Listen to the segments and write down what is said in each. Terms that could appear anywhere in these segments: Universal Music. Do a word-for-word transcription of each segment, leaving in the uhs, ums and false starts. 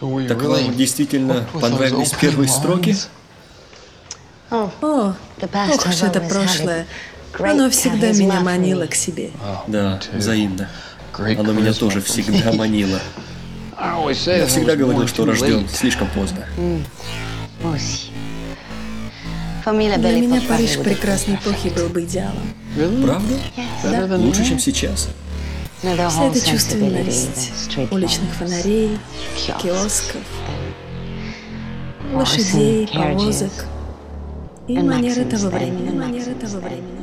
Так вы действительно понравились первые строки? Ох, это прошлое. Оно всегда меня манило к себе. Да, взаимно. Оно меня тоже всегда манило. Я всегда говорил, что рожден слишком поздно. Для меня Париж прекрасной эпохи был бы идеалом. Правда? Да. Лучше, чем сейчас. Вся эта чувственность уличных фонарей, киосков, лошадей, повозок и манеры того времени, манеры того времени.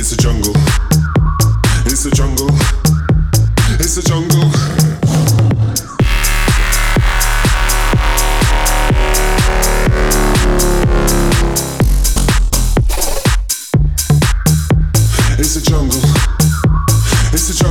It's a jungle. It's a jungle.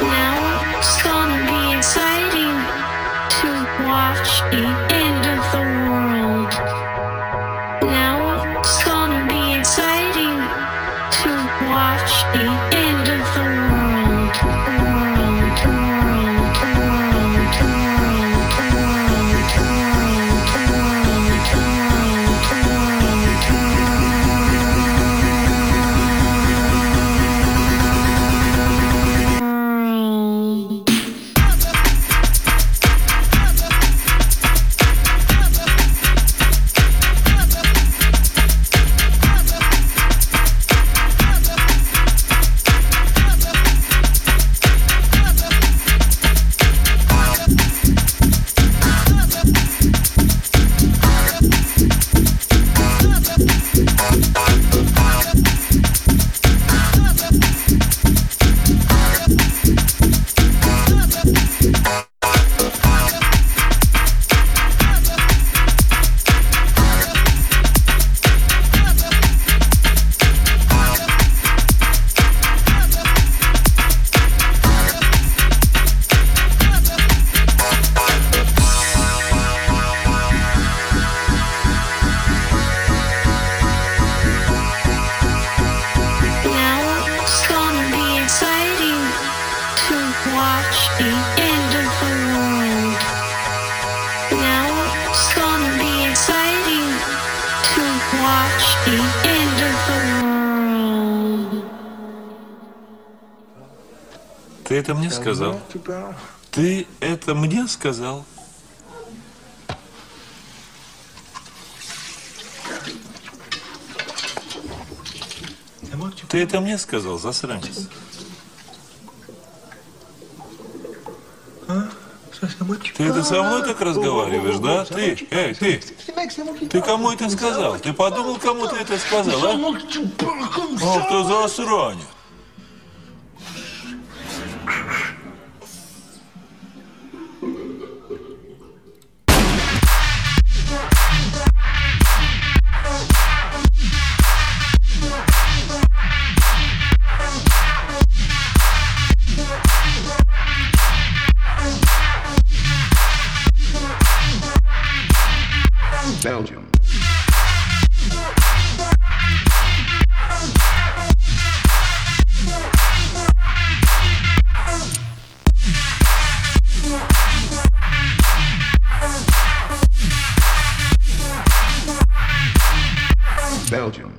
Now it's gonna be exciting to watch the end of the world. Now it's gonna be exciting to watch the end of the world. World, world, world, world, world, world, world, world, world. Ты это мне сказал? Ты это мне сказал? Ты это мне сказал, засранец? Ты это со мной так разговариваешь, да? Ты, эй, ты, ты кому это сказал? Ты подумал, кому ты это сказал, а? Ох ты засранец! Belgium. Belgium.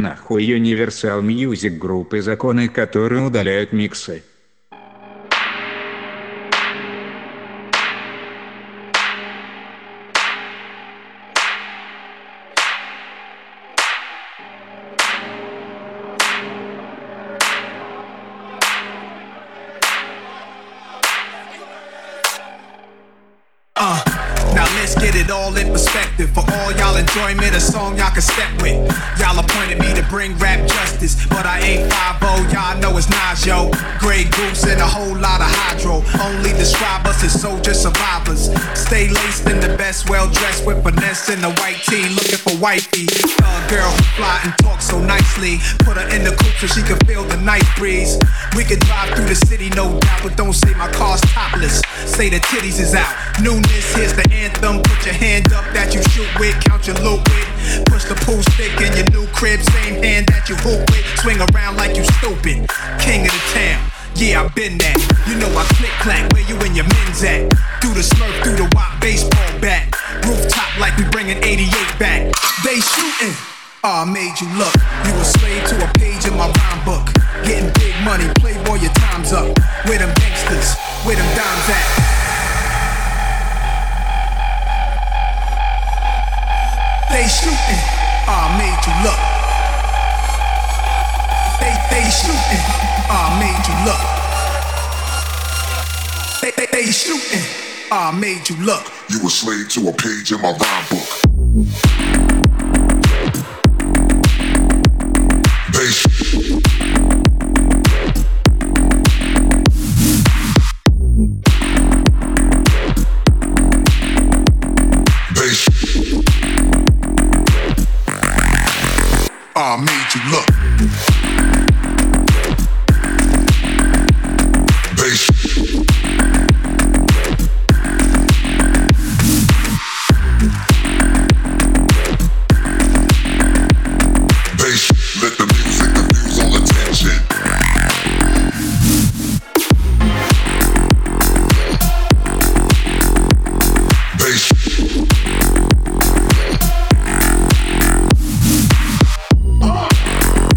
Нахуй Universal Music группы законы, которые удаляют миксы. Let's get it all in perspective. For all y'all enjoyment, a song y'all can step with. Y'all appointed me to bring rap justice, but I ain't five oh, y'all know it's Nas, yo. Grey Goose and a whole lot of hydro. Only describe us as soldier survivors. Stay laced in the best, well-dressed with finesse in the white tee, looking for wifey. A girl who fly and talk so nicely. Put her in the coupe so she can feel the night breeze. We could drive through the city, no doubt, but don't say my car's topless. Say the titties is out. Newness, here's the anthem. Put your hand up that you shoot with, count your loot with. Push the pool stick in your new crib, same hand that you hoop with. Swing around like you stupid, king of the town. Yeah, I've been that. You know I click clack, where you and your men's at? Through the Smurf, through the wop, baseball bat. Rooftop like we bringing eighty-eight back. They shooting. Oh, I made you look. You a slave to a page in my rhyme book. Getting big money, playboy, your time's up. Where them gangsters, where them dimes at? They shootin', I made you look. They they shootin', I made you look. They they they shootin', I made you look. You a slave to a page in my rhyme book. They shoot. I made you look. They shoot. They shoot. Let the music diffuse all attention. They shoot. Thank you.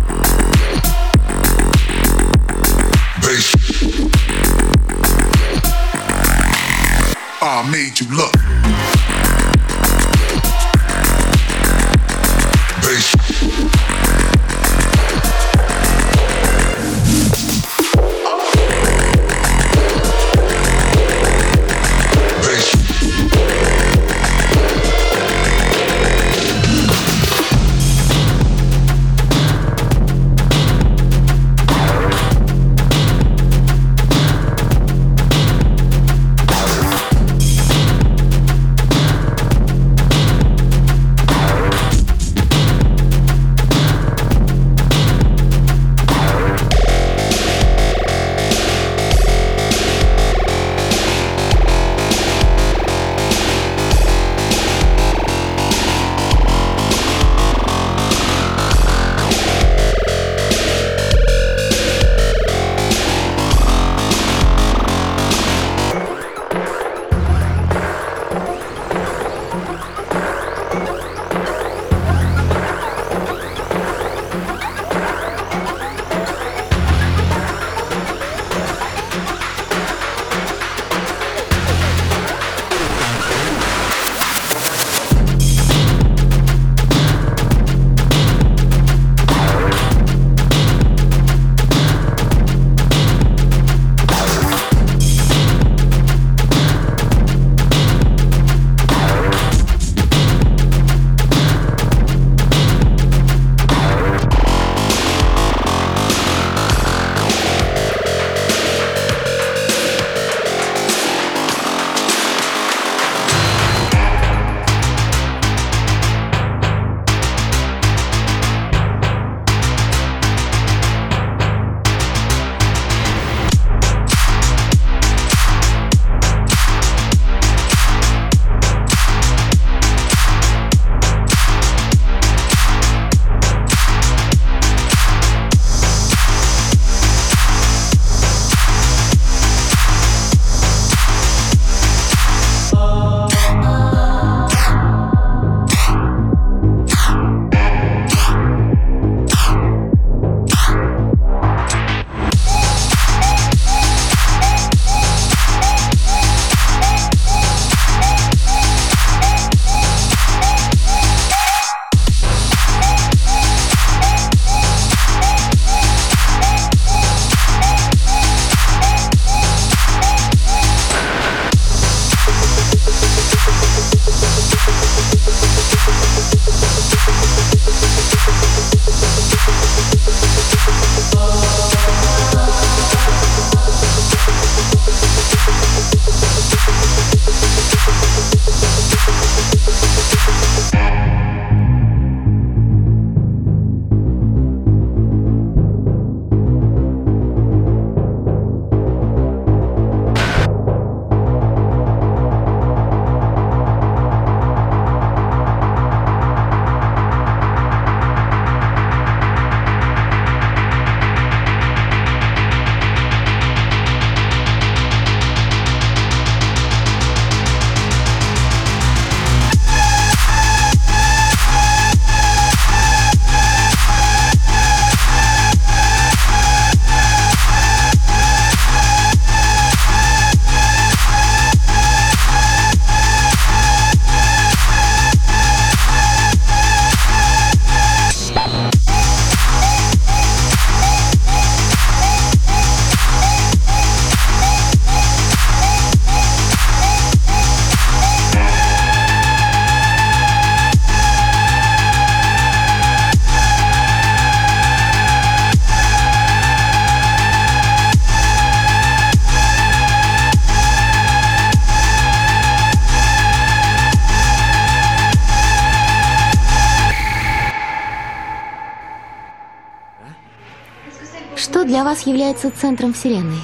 Что для вас является центром Вселенной?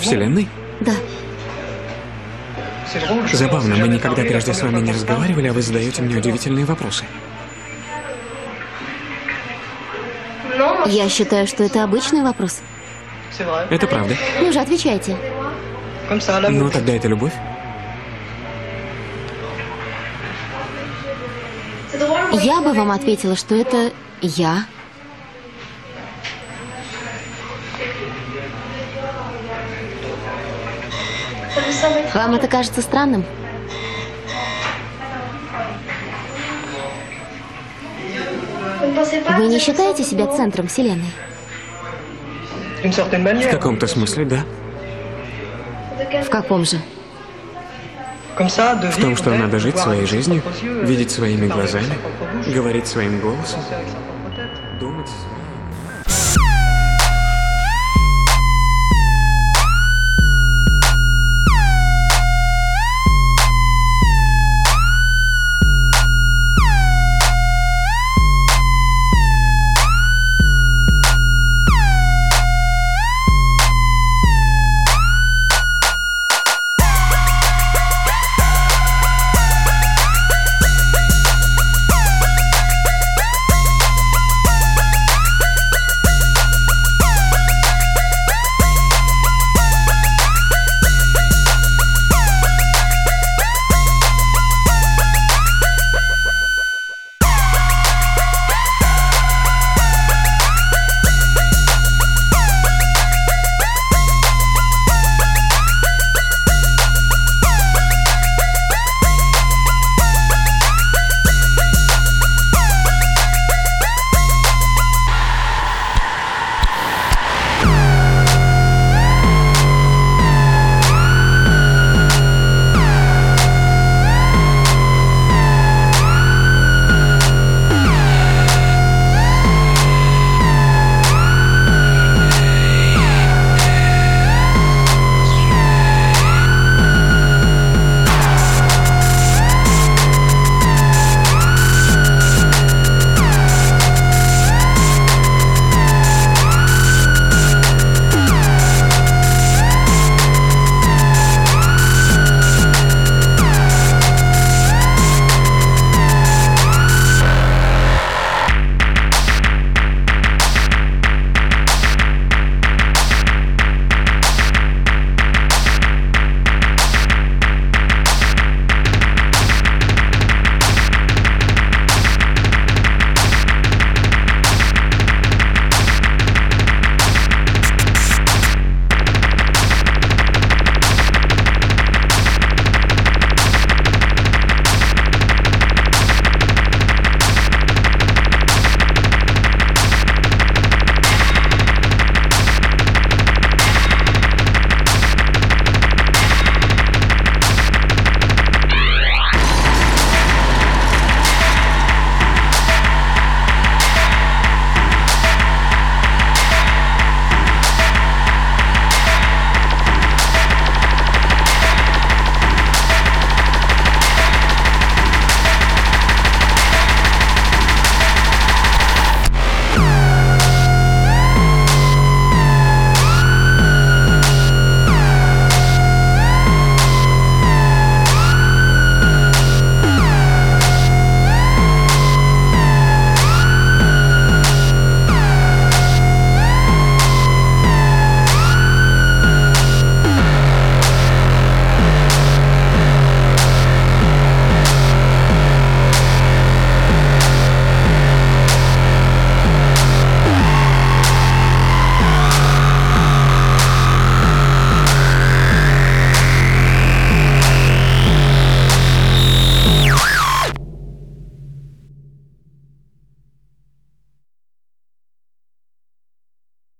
Вселенной? Да. Забавно, мы никогда прежде с вами не разговаривали, а вы задаете мне удивительные вопросы. Я считаю, что это обычный вопрос. Это правда. Ну же, отвечайте. Ну, тогда это любовь? Я бы вам ответила, что это я. Вам это кажется странным? Вы не считаете себя центром Вселенной? В каком-то смысле, да. В каком же? В том, что надо жить своей жизнью, видеть своими глазами, говорить своим голосом, думать своим.